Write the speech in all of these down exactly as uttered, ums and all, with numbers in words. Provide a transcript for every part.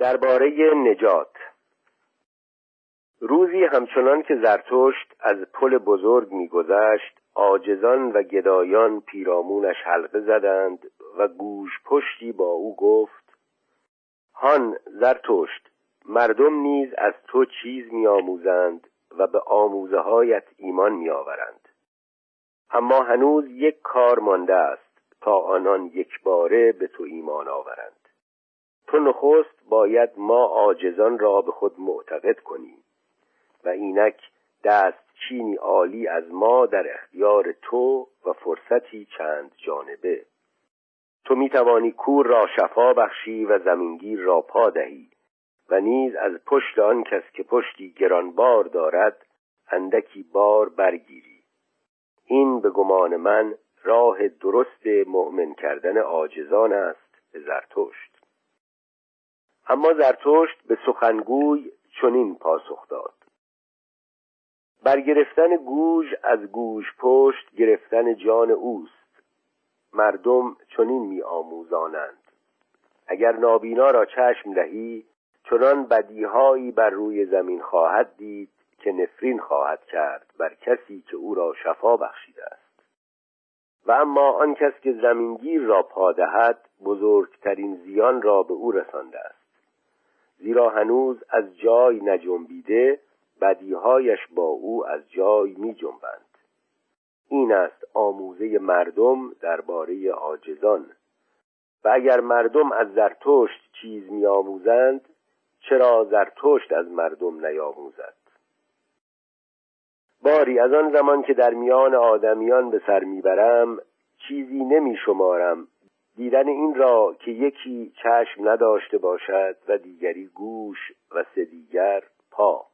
درباره نجات. روزی همچنان که زرتشت از پل بزرگ می‌گذشت، عاجزان و گدایان پیرامونش حلقه زدند و گوش پشتی با او گفت: هان زرتشت، مردم نیز از تو چیز می‌آموزند و به آموزه‌هایت ایمان می‌آورند، اما هنوز یک کار مانده است تا آنان یک باره به تو ایمان آورند. تو نخست باید ما عاجزان را به خود معتقد کنیم و اینک دست چینی عالی از ما در اختیار تو و فرصتی چند جانبه. تو می توانی کور را شفا بخشی و زمینگیر را پا دهی و نیز از پشت آن کس که پشتی گرانبار دارد اندکی بار برگیری. این به گمان من راه درست مؤمن کردن عاجزان است به زرتشت. اما زرتشت به سخنگوی چنین پاسخ داد: برگرفتن گوش از گوش پشت گرفتن جان اوست. مردم چنین می آموزانند: اگر نابینا را چشم دهی چنان بدیهایی بر روی زمین خواهد دید که نفرین خواهد کرد بر کسی که او را شفا بخشیده است. و اما آن کس که زمینگیر را پا دهد بزرگترین زیان را به او رسانده است، زیرا هنوز از جای نجنبیده بدیهایش با او از جای می جنبند. این است آموزه مردم درباره عاجزان. و اگر مردم از زرتشت چیز می آموزند، چرا زرتشت از مردم نیاموزد؟ باری از آن زمان که در میان آدمیان به سر می برم، چیزی نمی شمارم دیدن این را که یکی چشم نداشته باشد و دیگری گوش و سه دیگر پا،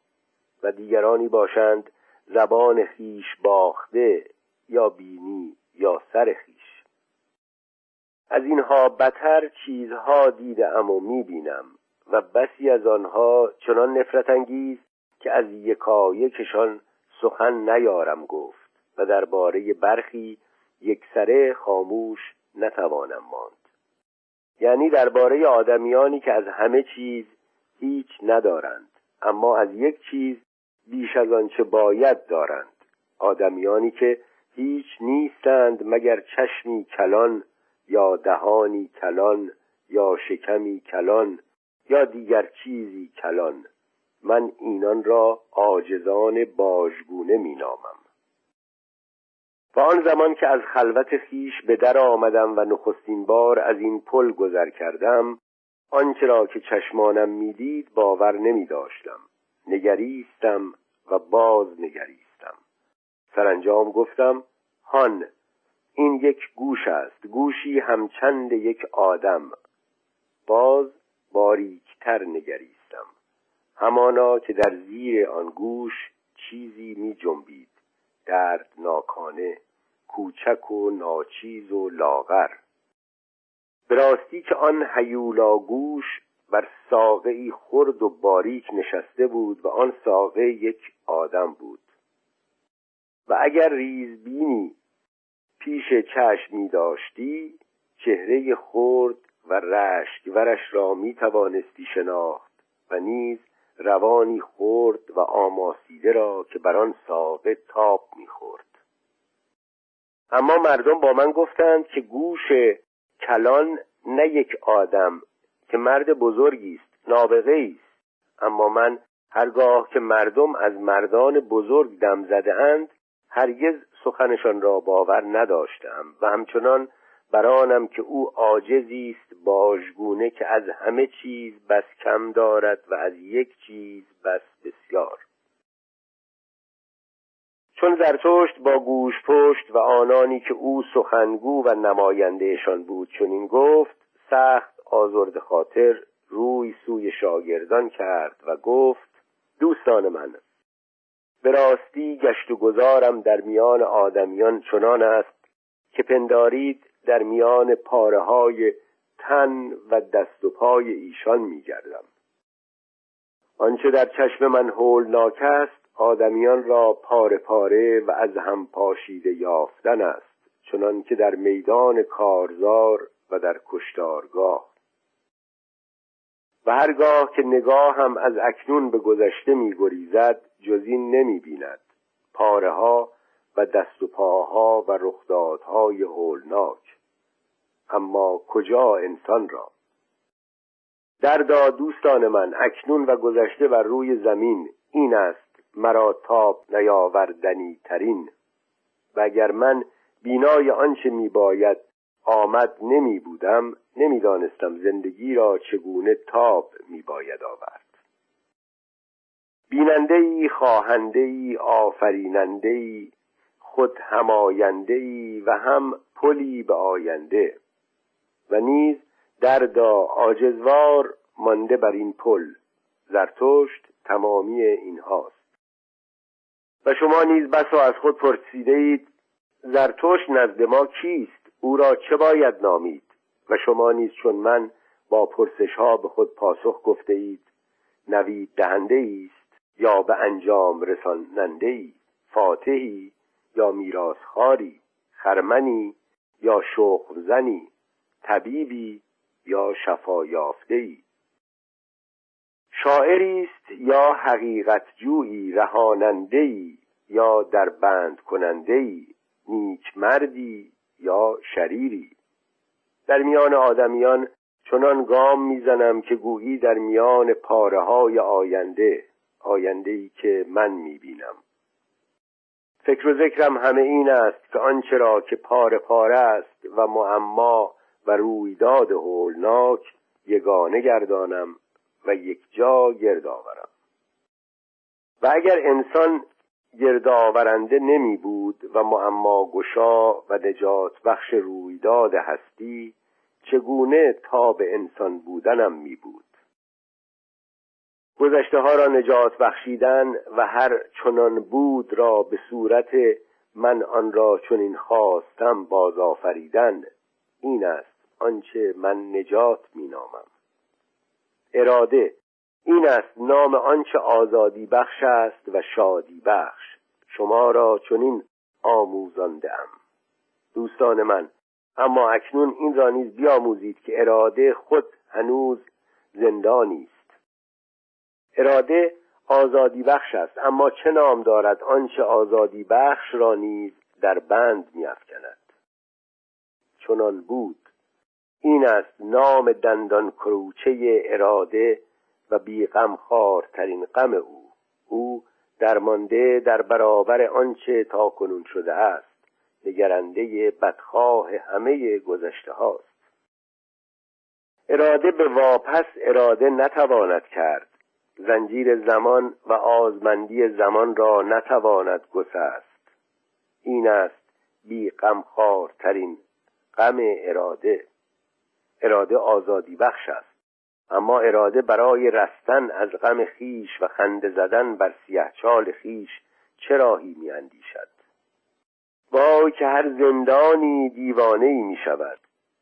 و دیگرانی باشند زبان خیش باخته یا بینی یا سر خیش. از اینها بدتر چیزها دیدم و میبینم و بسی از آنها چنان نفرت انگیز که از یکایکشان سخن نیارم گفت و درباره برخی یکسره خاموش نتوانم ماند. یعنی درباره آدمیانی که از همه چیز هیچ ندارند اما از یک چیز بیش از آنچه باید دارند، آدمیانی که هیچ نیستند مگر چشمی کلان یا دهانی کلان یا شکمی کلان یا دیگر چیزی کلان. من اینان را عاجزان باژگونه می نامم. و آن زمان که از خلوت خیش به در آمدم و نخستین بار از این پل گذر کردم، آنچه را که چشمانم میدید باور نمی داشتم. نگریستم و باز نگریستم. سرانجام گفتم: هان، این یک گوش است، گوشی همچند یک آدم. باز باریکتر نگریستم، همانا که در زیر آن گوش چیزی می جنبید، دردناکانه، کوچک و ناچیز و لاغر. به راستی که آن هیولا گوش بر ساقه‌ای خرد و باریک نشسته بود و آن ساقه یک آدم بود. و اگر ریزبینی پیش چشمی داشتی، چهره خرد و رشک ورش را می توانستی شناخت و نیز روانی خرد و آماسیده را که بر آن ساقه تاب می‌خورد. اما مردم با من گفتند که گوش کلان نه یک آدم که مرد بزرگی است، نابغه‌ای است. اما من هرگاه که مردم از مردان بزرگ دم زده‌اند هرگز سخنشان را باور نداشتم و همچنان بر آنم که او عاجزی است باژگونه که از همه چیز بس کم دارد و از یک چیز بس بسیار. چون زرتشت با گوش پشت و آنانی که او سخنگو و نمایندهشان بود چنین گفت، سخت آزرده خاطر روی سوی شاگردان کرد و گفت: دوستان من، به راستی گشت و گذارم در میان آدمیان چنان است که پندارید در میان پاره های تن و دست و پای ایشان می گردم. آنچه در چشم من هولناک است آدمیان را پاره پاره و از هم پاشیده یافتن است، چنان که در میدان کارزار و در کشتارگاه. و هرگاه که نگاه هم از اکنون به گذشته می گریزد جز این نمی بیند پاره ها و دست و پاها و رخدادهای هولناک. اما کجا انسان را؟ دردا دوستان من اکنون و گذشته بر روی زمین، این است مرا تاب نیاوردنی ترین. و اگر من بینای آنچه می باید آمد نمی بودم، نمی دانستم زندگی را چگونه تاب می باید آورد. بینندهی، خواهندهی، آفرینندهی، خود همایندهی و هم پلی به آینده. و نیز دردا عاجزوار مانده بر این پل. زرتشت تمامی این هاست. و شما نیز بسا از خود پرسیده اید زرتشت نزد ما کیست؟ او را چه باید نامید؟ و شما نیز چون من با پرسش ها به خود پاسخ گفته اید نوید دهنده ایست یا به انجام رساننده ای، فاتحی یا میراثخواری، خرمنی یا شوق زنی، طبیبی یا شفایافته‌ای، شاعریست یا حقیقت جویی، رهاننده‌ای یا دربند کننده‌ای، نیک مردی یا شریری. در میان آدمیان چنان گام میزنم که گویی در میان پاره های آینده، آینده‌ای که من میبینم. فکر و ذکرم همه این است که آنچه را که پاره پاره است و معما و رویداد هولناک یگانه گردانم و یک جا گرد آورم. و اگر انسان گرد آورنده نمی بود و معما گشا و نجات بخش رویداد هستی، چگونه تاب انسان بودنم می بود؟ گذشته ها را نجات بخشیدن و هر چنان بود را به صورت من آن را چنین خواستم باز آفریدن، این است آنچه من نجات می نامم. اراده این است نام آنچه آزادی بخش است و شادی بخش. شما را چنین آموزانده‌ام دوستان من. اما اکنون این را نیز بیاموزید که اراده خود هنوز زندانی است. اراده آزادی بخش است، اما چه نام دارد آنچه آزادی بخش را نیز در بند می‌افکند. چنان بود این است نام دندان کروچه اراده و بی غم خوارترین غم او. او درمانده در برابر آنچه تا کنون شده است، نگرنده بدخواه همه گذشته هاست. اراده به واپس اراده نتواند کرد، زنجیر زمان و آزمندی زمان را نتواند گسست. این است بی غم خوارترین غم اراده. اراده آزادی بخش است، اما اراده برای رستن از غم خیش و خنده زدن بر سیاهچال خیش چه راهی می اندیشد؟ وای که هر زندانی دیوانه‌ای می شود.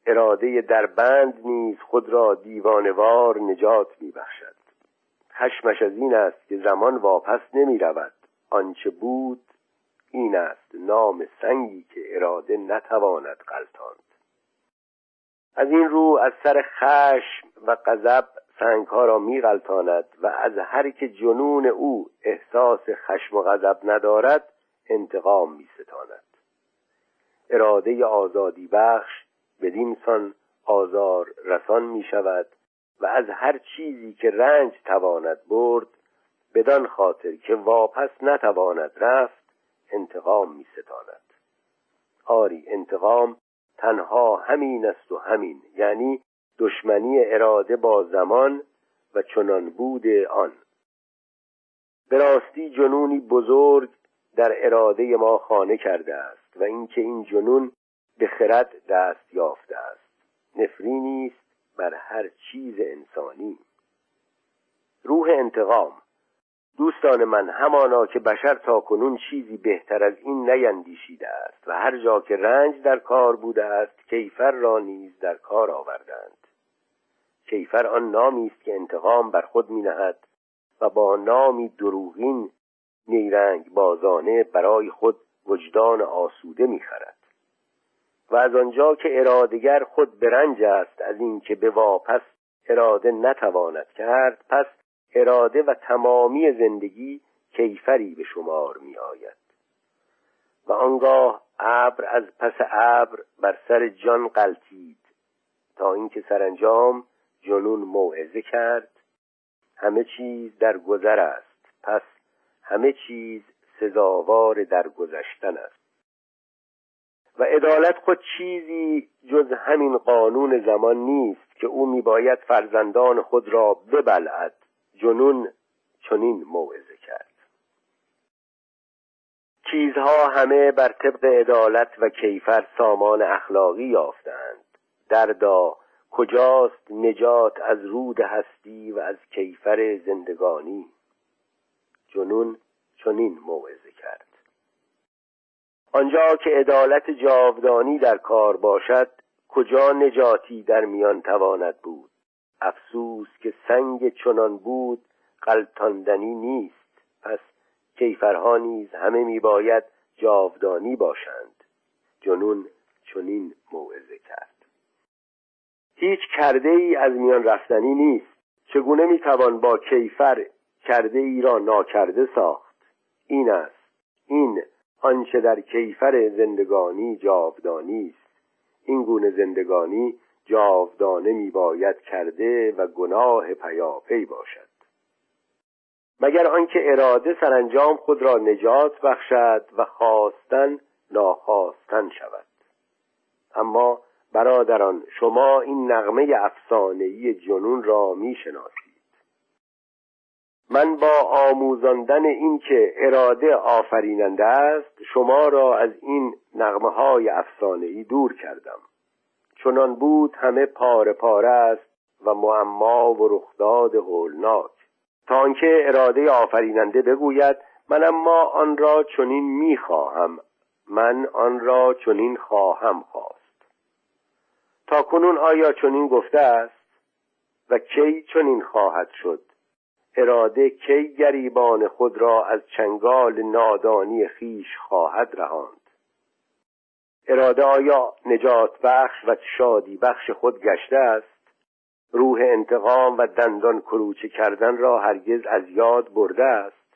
اراده در بند نیز خود را دیوانوار نجات می بخشد. خشمش از این است که زمان واپس نمی رود. آنچه بود این است نام سنگی که اراده نتواند غلطاند. از این رو از سر خشم و غضب سنگ‌ها را می‌غلطاند و از هر که جنون او احساس خشم و غضب ندارد انتقام می‌ستاند. اراده آزادی بخش بدین سان آزار رسان می‌شود و از هر چیزی که رنج تواند برد بدان خاطر که واپس نتواند رفت انتقام می‌ستاند. آری انتقام تنها همین است و همین، یعنی دشمنی اراده با زمان و چنان بود آن. به راستی جنونی بزرگ در اراده ما خانه کرده است و اینکه این جنون به خرد دست یافته است. نفرینی است بر هر چیز انسانی. روح انتقام دوستان من، همانا که بشر تا کنون چیزی بهتر از این نیندیشیده است و هر جا که رنج در کار بوده است کیفر را نیز در کار آوردند. کیفر آن نامی است که انتقام بر خود می نهد و با نامی دروغین نیرنگ بازانه برای خود وجدان آسوده می خرد. و از آنجا که ارادگر خود برنج است از این که به واپس اراده نتواند کرد، پس اراده و تمامی زندگی کیفری به شمار می آید. و آنگاه ابر از پس ابر بر سر جان غلتید تا اینکه سرانجام جنون موعظه کرد: همه چیز در گذر است، پس همه چیز سزاوار در گذشتن است. و عدالت خود چیزی جز همین قانون زمان نیست که او میباید فرزندان خود را ببلعد. جنون چنین موعظه کرد: چیزها همه بر طبق عدالت و کیفر سامان اخلاقی یافتند. دردا کجاست نجات از رود هستی و از کیفر زندگانی؟ جنون چنین موعظه کرد: آنجا که عدالت جاودانی در کار باشد، کجا نجاتی در میان تواند بود؟ افسوس که سنگ چنان بود غلتاندنی نیست، پس کیفرها نیز همه می باید جاودانی باشند. جنون چنین موعظه کرد: هیچ کرده ای از میان رفتنی نیست، چگونه می توان با کیفر کرده ای را ناکرده ساخت؟ این است، این آنچه در کیفر زندگانی جاودانی است. این گونه زندگانی جاودانه می باید کرده و گناه پیاپی باشد، مگر آنکه اراده سرانجام خود را نجات بخشد و خواستن ناخواستن شود. اما برادران، شما این نغمه افسانه‌ای جنون را می‌شناسید. من با آموزاندن این که اراده آفریننده است، شما را از این نغمه‌های افسانه‌ای دور کردم. چنان بود همه پاره پاره است و معما و رخداد هولناک، تا آنکه اراده آفریننده بگوید: من اما آن را چنین می‌خواهم، من آن را چنین خواهم خواست. تا کنون آیا چنین گفته است؟ و کی چنین خواهد شد؟ اراده کی گریبان خود را از چنگال نادانی خیش خواهد رهاند؟ اراده آیا نجات بخش و شادی بخش خود گشته است؟ روح انتقام و دندان کروچه کردن را هرگز از یاد برده است؟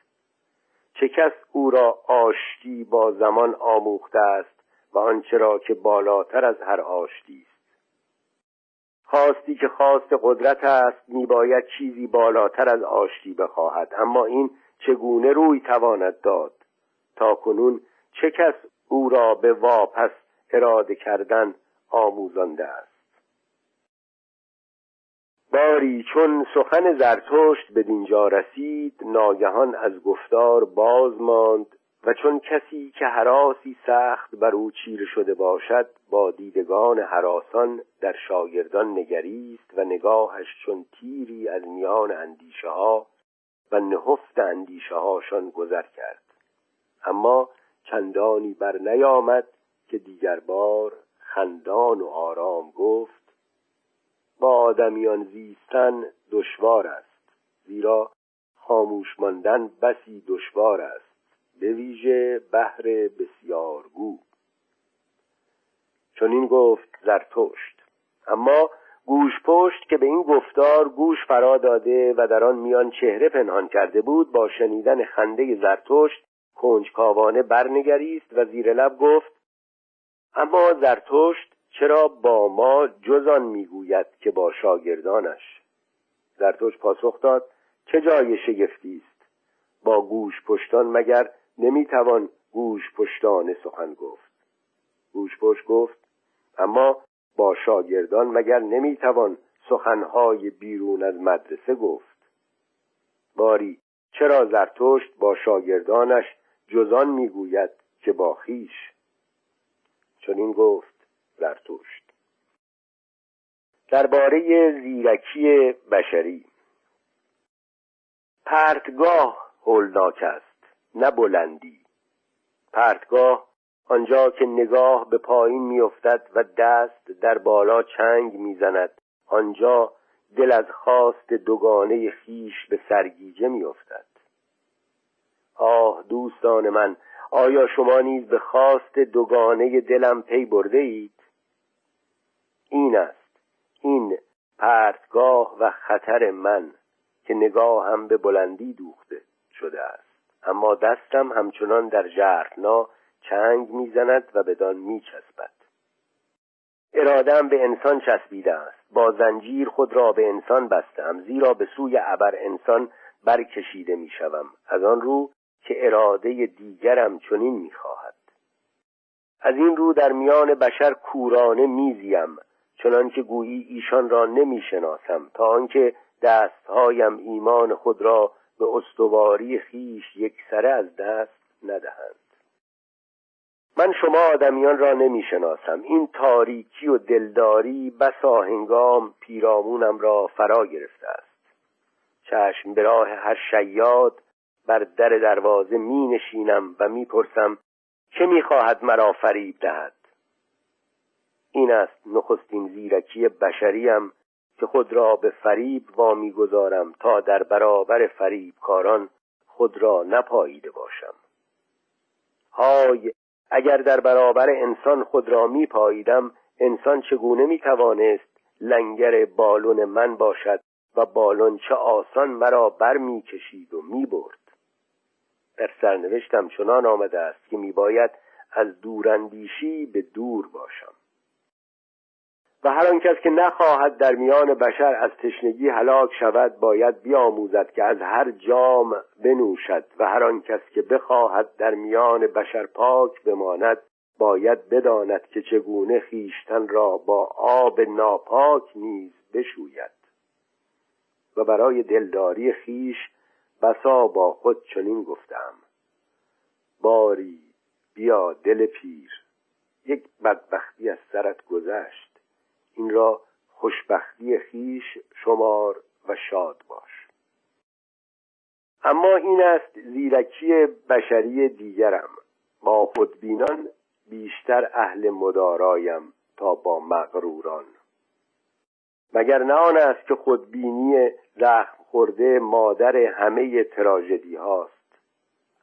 چه کس او را آشتی با زمان آموخته است و آنچه را که بالاتر از هر آشتی است؟ خواستی که خواست قدرت است، میباید چیزی بالاتر از آشتی بخواهد، اما این چگونه روی تواند داد؟ تا کنون چه کس او را به واپس اراده کردن آموزانده است؟ باری چون سخن زرتشت به دینجا رسید، ناگهان از گفتار باز ماند و چون کسی که هراسی سخت بر او چیره شده باشد، با دیدگان هراسان در شاگردان نگریست و نگاهش چون تیری از میان اندیشه ها و نهفت اندیشه هاشان گذر کرد، اما چندانی بر نیامد که دیگر بار خندان و آرام گفت: با آدمیان زیستن دشوار است، زیرا خاموش ماندن بسی دشوار است، به ویژه بحر بسیارگو. چنین گفت زرتشت. اما گوش پشت که به این گفتار گوش فرا داده و در آن میان چهره پنهان کرده بود، با شنیدن خنده زرتشت کنجکاوانه برنگریست و زیر لب گفت: اما زرتشت چرا با ما جز آن میگوید که با شاگردانش؟ زرتشت پاسخ داد: چه جای شگفتی است؟ با گوش پشتان مگر نمیتوان گوش پشتان سخن گفت؟ گوش پشت گفت: اما با شاگردان مگر نمیتوان سخنهای بیرون از مدرسه گفت؟ باری چرا زرتشت با شاگردانش جزان میگوید که با خیش؟ چنین گفت زرتشت درباره زیرکی بشری: پرتگاه هولناک است، نه بلندی. پرتگاه آنجا که نگاه به پایین میافتد و دست در بالا چنگ میزند، آنجا دل از خواست دوگانه خیش به سرگیجه میافتد. آه دوستان من، آیا شما نیز به خواست دوگانه دلم پی برده اید؟ این است، این پرتگاه و خطر من که نگاهم به بلندی دوخته شده است، اما دستم همچنان در ژرفنا چنگ میزند و بدان میچسبد. اراده‌ام به انسان چسبیده است، با زنجیر خود را به انسان بستم، زیرا به سوی ابر انسان برکشیده میشوم، از آن رو که اراده دیگرم چنین میخواهد. از این رو در میان بشر کورانه میزیم، چنان که گویی ایشان را نمیشناسم، تا آنکه دستهایم ایمان خود را به استواری خیش یکسره از دست ندهند. من شما آدمیان را نمیشناسم، این تاریکی و دلداری بسا هنگام پیرامونم را فرا گرفته است. چشم به راه هر شیاد بر در دروازه می نشینم و می پرسم چه می خواهد مرا فریب دهد. این است نخستین زیرکی بشریم که خود را به فریب وامی گذارم تا در برابر فریبکاران خود را نپاییده باشم. های اگر در برابر انسان خود را می پاییدم، انسان چگونه می توانست لنگر بالون من باشد و بالون چه آسان مرا بر می کشید و می برد. در سرنوشتم چنان آمده است که می باید از دوراندیشی به دور باشم. و هر آن کس که نخواهد در میان بشر از تشنگی هلاک شود، باید بیاموزد که از هر جام بنوشد، و هر آن کس که بخواهد در میان بشر پاک بماند، باید بداند که چگونه خیشتن را با آب ناپاک نیز بشوید. و برای دلداری خیش بسا با خود چنین گفتم: باری بیا دل پیر، یک بدبختی از سرت گذشت، این را خوشبختی خیش شمار و شاد باش. اما این است زیرکی بشری دیگرم، با خودبینان بیشتر اهل مدارایم تا با مغروران. مگر نه آن است که خودبینی زخم خورده مادر همه تراژدی هاست؟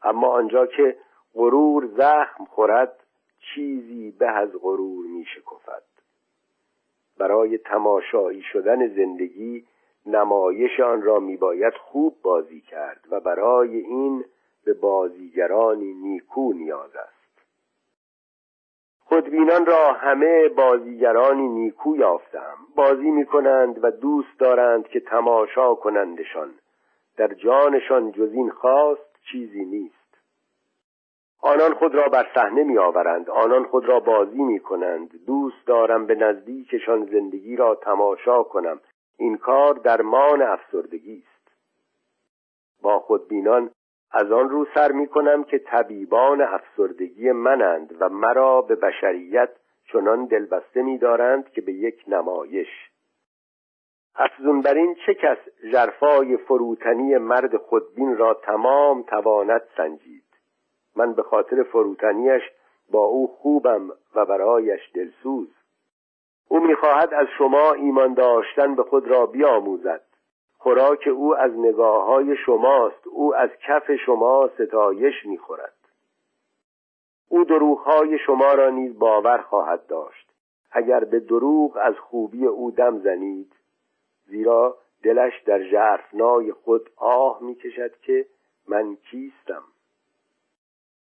اما آنجا که غرور زخم خورد، چیزی به از غرور می شکفد. برای تماشایی شدن زندگی نمایش آن را میباید خوب بازی کرد، و برای این به بازیگرانی نیکو نیاز است. خودبینان را همه بازیگرانی نیکو یافتم، بازی میکنند و دوست دارند که تماشا کنندشان، در جانشان جز این خواست چیزی نیست. آنان خود را بر صحنه می آورند، آنان خود را بازی می کنند. دوست دارم به نزدیکشان زندگی را تماشا کنم، این کار درمان افسردگی است. با خودبینان از آن رو سر می کنم که طبیبان افسردگی منند و مرا به بشریت چنان دلبسته می دارند که به یک نمایش. افزون بر این چه کس ژرفای فروتنی مرد خودبین را تمام تواند سنجید؟ من به خاطر فروتنیش با او خوبم و برایش دلسوز. او میخواهد از شما ایمان داشتن به خود را بیاموزد. خوراک او از نگاه‌های شماست، او از کف شما ستایش میخورد. او دروغ‌های شما را نیز باور خواهد داشت، اگر به دروغ از خوبی او دم زنید، زیرا دلش در ژرفنای خود آه میکشد که من کیستم.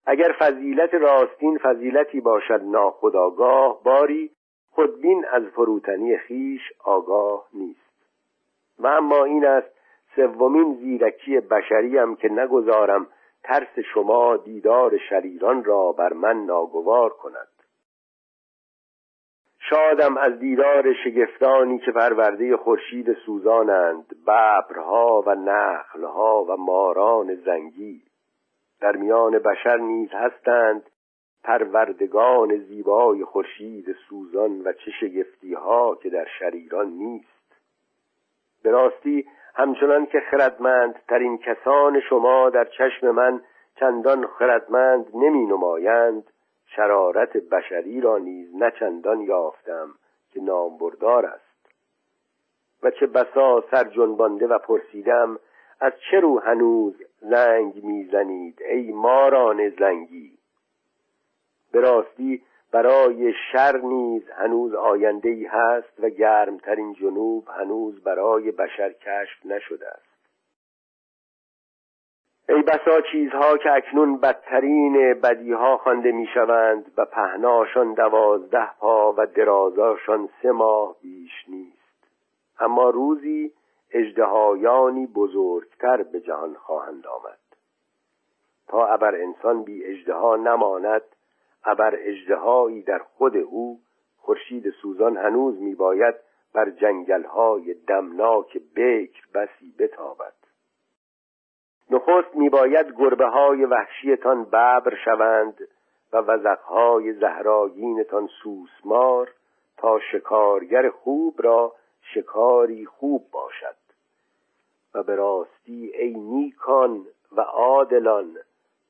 اگر فضیلت راستین فضیلتی باشد ناخودآگاه، باری خودبین از فروتنی خیش آگاه نیست. و اما این است سومین زیرکی بشریم که نگذارم ترس شما دیدار شریران را بر من ناگوار کند. شادم از دیدار شگفتانی که پرورده خورشید سوزانند، ببرها و نخلها و ماران زنگی. در میان بشر نیز هستند پروردگان زیبای خورشید سوزان، و چه شگفتی ها که در شریران نیست. به راستی همچنان که خردمندترین کسان شما در چشم من چندان خردمند نمی نمایند، شرارت بشری را نیز نه چندان یافتم که نامبردار است. و چه بسا سرجنبانده و پرسیدم: از چه رو هنوز زنگ میزنید ای ماران زنگی؟ به راستی برای شر نیز هنوز آینده‌ای هست و گرمترین جنوب هنوز برای بشر کشف نشده است. ای بسا چیزها که اکنون بدترین بدیها خوانده میشوند و پهناشان دوازده پا و درازاشان سه ماه بیش نیست، اما روزی اژدهایانی بزرگتر به جهان خواهند آمد. تا ابر انسان بی اژدها نماند، ابر اژدهایی در خود او، خورشید سوزان هنوز میباید بر جنگل‌های دمناک بکر بسی بتابد. نخست میباید گربه‌های وحشیتان ببر شوند و وزغ‌های زهرآگینتان سوسمار، تا شکارگر خوب را شکاری خوب باشد. و به راستی ای نیکان و عادلان،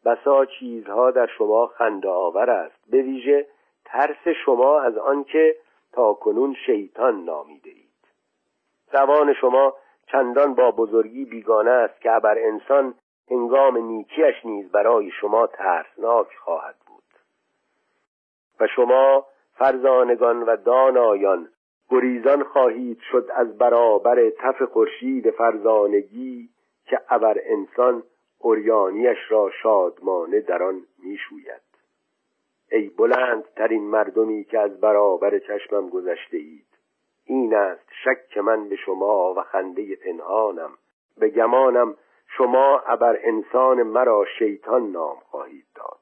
بسا چیزها در شما خنده‌آور است، به ویژه ترس شما از آن که تا کنون شیطان نامیده اید. زبان شما چندان با بزرگی بیگانه است که ابر انسان هنگام نیکیش نیز برای شما ترسناک خواهد بود. و شما فرزانگان و دانایان گریزان خواهید شد از برابر تف خورشید فرزانگی که ابر انسان عریانیش را شادمانه در آن میشوید. ای بلندترین مردمی که از برابر چشمم گذشته اید، این است شک من به شما و خنده پنهانم. به گمانم شما ابر انسان مرا شیطان نام خواهید داد.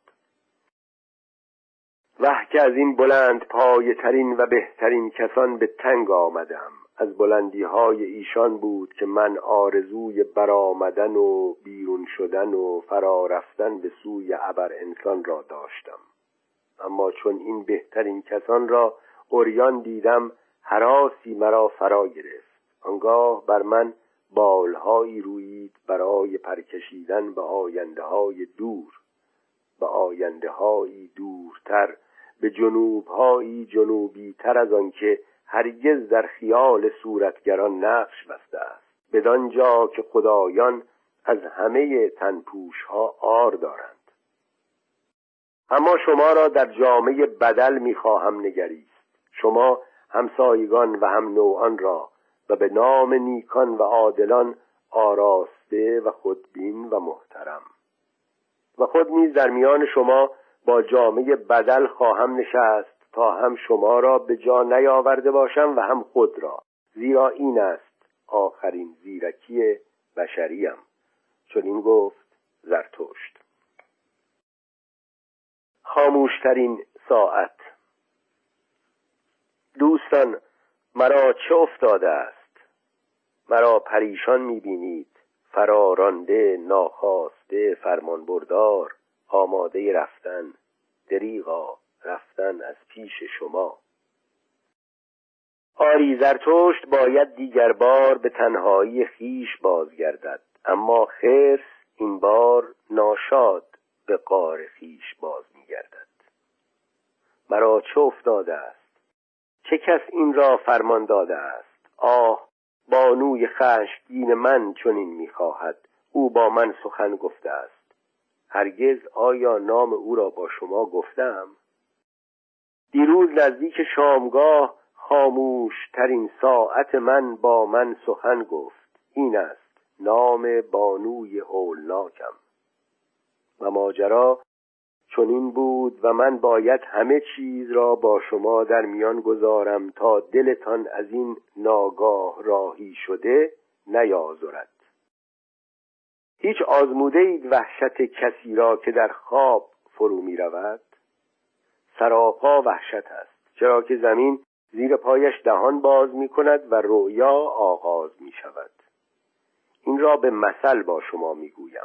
وه که از این بلند پایه ترین و بهترین کسان به تنگ آمدم. از بلندی های ایشان بود که من آرزوی برآمدن و بیرون شدن و فرا رفتن به سوی ابر انسان را داشتم، اما چون این بهترین کسان را عریان دیدم، هراسی مرا فرا گرفت. آنگاه بر من بالهایی رویید برای پرکشیدن به آینده های دور، به آینده هایی دورتر، به جنوب هایی جنوبی تر از آن که هرگز در خیال صورتگران نقش بسته است، بدان جا که خدایان از همه تنپوش ها عار دارند. اما شما را در جامعه بدل می خواهم نگریست، شما همسایگان و هم نوعان را، و به نام نیکان و عادلان آراسته و خودبین و محترم. و خود نیز در میان شما با جامعه بدل خواهم نشست، تا هم شما را به جا نیاورده باشم و هم خود را، زیرا این است آخرین زیرکی بشریم. چنین گفت زرتشت. خاموشترین ساعت. دوستان، مرا چه افتاده است؟ مرا پریشان می‌بینید، فرارانده، ناخواسته، فرمانبردار، آماده رفتن، دریغا رفتن از پیش شما. آری، زرتشت باید دیگر بار به تنهایی خیش بازگردد، اما خرس این بار ناشاد به غار خیش باز می‌گردد. مرا چه افتاده است؟ چه کس این را فرمان داده است؟ آه، بانوی خشمگین من چنین می‌خواهد، او با من سخن گفته است. هرگز آیا نام او را با شما گفتم؟ دیروز نزدیک شامگاه خاموشترین ساعت من با من سخن گفت. این است نام بانوی هولناکم. و ماجرا چنین بود و من باید همه چیز را با شما در میان گذارم تا دلتان از این ناگاه راهی شده نیازرد. هیچ آزموده اید وحشت کسی را که در خواب فرو می رود؟ سراپا وحشت است، چرا که زمین زیر پایش دهان باز می کند و رؤیا آغاز می شود. این را به مثل با شما می گویم.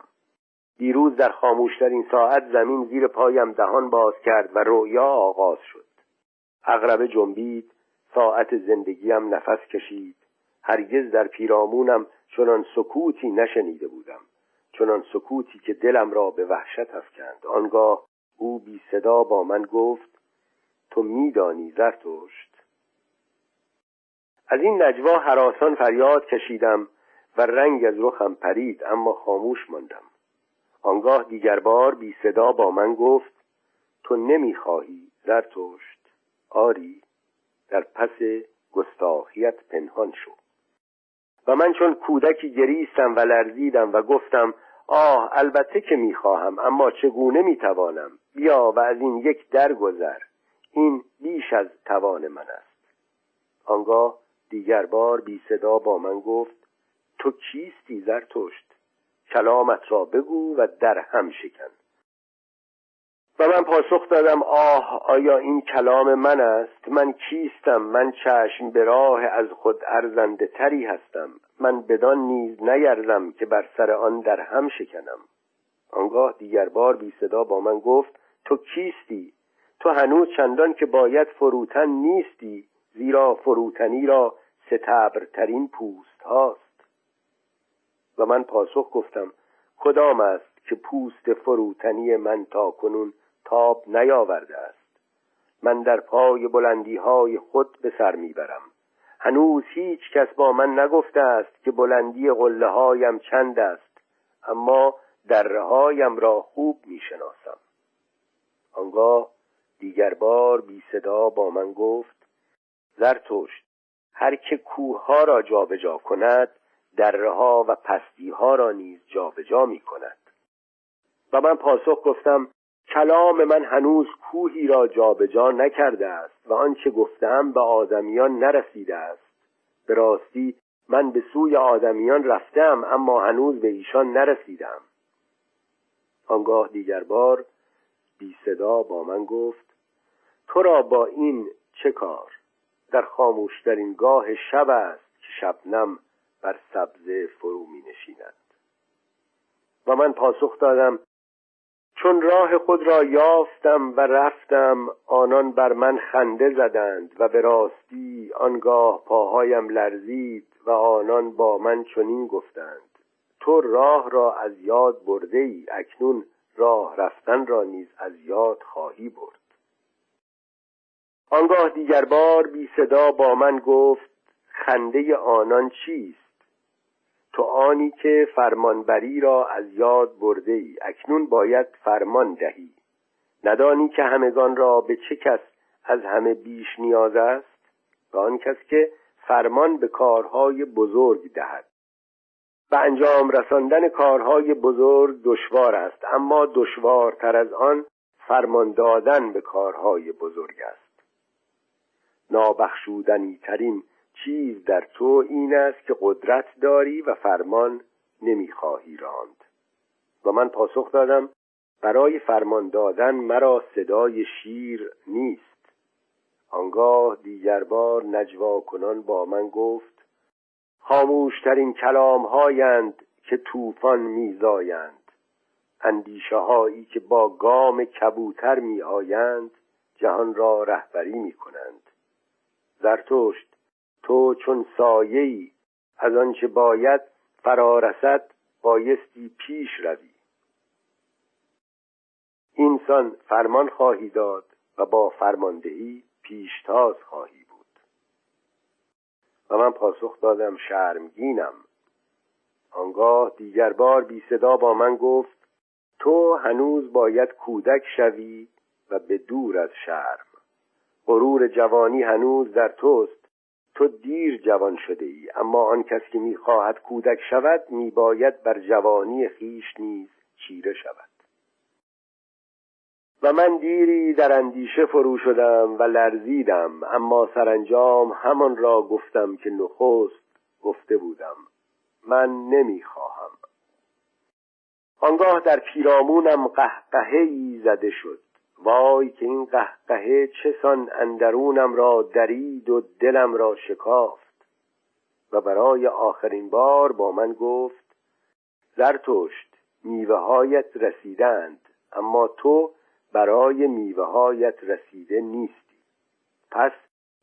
دیروز در خاموشترین ساعت زمین زیر پایم دهان باز کرد و رؤیا آغاز شد. عقربه جنبید، ساعت زندگیم نفس کشید. هرگز در پیرامونم چنان سکوتی نشنیده بودم، چنان سکوتی که دلم را به وحشت افکند. آنگاه او بی صدا با من گفت: تو میدانی زرتشت؟ از این نجوا هراسان فریاد کشیدم و رنگ از رخم پرید، اما خاموش ماندم. آنگاه دیگر بار بی صدا با من گفت: تو نمیخواهی زرتشت: آری، در پس گستاخیت پنهان شو. و من چون کودکی گریستم و لرزیدم و گفتم: آه، البته که میخواهم، اما چگونه میتوانم؟ بیا و از این یک درگذر، این بیش از توان من است. آنگاه دیگر بار بی صدا با من گفت: تو کیستی زرتشت؟ کلامت را بگو و در هم شکن. و من پاسخ دادم: آه، آیا این کلام من است؟ من کیستم؟ من چشم به راه از خود ارزنده تری هستم. من بدان نیز نیرزم که بر سر آن در هم شکنم. آنگاه دیگر بار بی صدا با من گفت: تو کیستی؟ تو هنوز چندان که باید فروتن نیستی، زیرا فروتنی را ستبرترین پوست هاست. و من پاسخ گفتم: کدام است که پوست فروتنی من تا کنون تاب نیاورده است؟ من در پای بلندی های خود به سر میبرم. هنوز هیچ کس با من نگفته است که بلندی قله هایم چند است، اما دره هایم را خوب میشناسم. آنگاه دیگر بار بی صدا با من گفت: زرتشت، هر که کوه ها را جابجا کند، دره ها و پستی ها را نیز جابجا می کند. و من پاسخ گفتم: کلام من هنوز کوهی را جابجا نکرده است و آنچه گفتم به آدمیان نرسیده است. به راستی من به سوی آدمیان رفتم، اما هنوز به ایشان نرسیدم. آنگاه دیگر بار بی صدا با من گفت: تو را با این چه کار؟ در خاموشترین گاه شب است که شبنم بر سبزه فرو می نشیند. و من پاسخ دادم: چون راه خود را یافتم و رفتم، آنان بر من خنده زدند و به راستی آنگاه پاهایم لرزید و آنان با من چنین گفتند: تو راه را از یاد برده ای، اکنون راه رفتن را نیز از یاد خواهی برد. آنگاه دیگر بار بی صدا با من گفت: خنده آنان چیست؟ تو آنی که فرمانبری را از یاد برده ای، اکنون باید فرمان دهی. ندانی که همگان را به چه کس از همه بیش نیاز است؟ به آن کس که فرمان به کارهای بزرگ دهد. و انجام رساندن کارهای بزرگ دشوار است، اما دشوارتر از آن فرمان دادن به کارهای بزرگ است. نابخشودنی ترین چیز در تو این است که قدرت داری و فرمان نمیخواهی راند. و من پاسخ دادم: برای فرمان دادن مرا صدای شیر نیست. آنگاه دیگر بار نجوا کنان با من گفت: خاموشترین کلام هایند که طوفان میزایند، اندیشه هایی که با گام کبوتر می آیند، جهان را رهبری می کنند. زرتشت، تو چون سایه‌ای از آنچه باید فرارسد بایستی پیش روی. اینسان فرمان خواهی داد و با فرماندهی پیشتاز خواهی. و من پاسخ دادم: شرمگینم. آنگاه دیگر بار بی صدا با من گفت: تو هنوز باید کودک شوی و به دور از شرم. غرور جوانی هنوز در توست. تو دیر جوان شده ای، اما آن کس که می خواهد کودک شود می باید بر جوانی خیش نیز چیره شود. و من دیری در اندیشه فرو شدم و لرزیدم، اما سرانجام همان را گفتم که نخست گفته بودم: من نمیخواهم. آنگاه در پیرامونم قهقهه‌ای زده شد. وای که این قهقهه چسان اندرونم را درید و دلم را شکافت. و برای آخرین بار با من گفت: زرتشت، میوه هایت رسیدند، اما تو برای میوه‌هایت رسیده نیستی. پس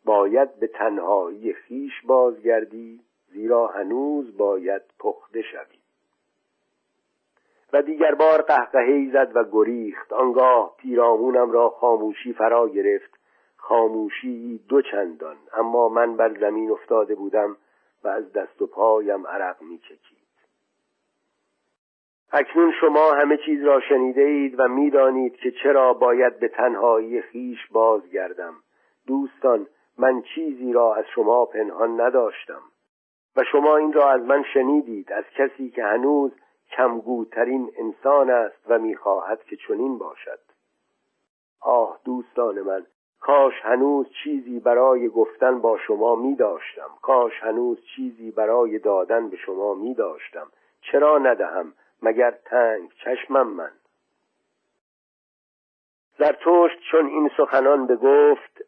باید به تنهایی خیش بازگردی، زیرا هنوز باید پخته شوی. و دیگر بار قهقهه‌ای زد و گریخت. آنگاه پیرامونم را خاموشی فرا گرفت، خاموشی دو چندان، اما من بر زمین افتاده بودم و از دست و پایم عرق می‌چکید. اکنون شما همه چیز را شنیده اید و می دانید که چرا باید به تنهایی خیش بازگردم. دوستان، من چیزی را از شما پنهان نداشتم و شما این را از من شنیدید، از کسی که هنوز کمگوترین انسان است و می خواهد که چنین باشد. آه دوستان من، کاش هنوز چیزی برای گفتن با شما می داشتم. کاش هنوز چیزی برای دادن به شما می داشتم. چرا ندهم؟ مگر تنگ چشمم من؟ زرتشت چون این سخنان بگفت،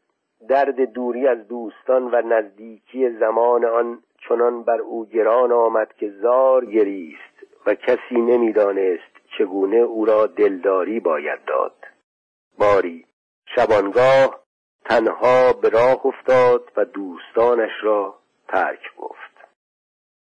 درد دوری از دوستان و نزدیکی زمان آن چنان بر او گران آمد که زار گریست و کسی نمیدانست چگونه او را دلداری باید داد. باری شبانگاه تنها به راه افتاد و دوستانش را ترک گفت.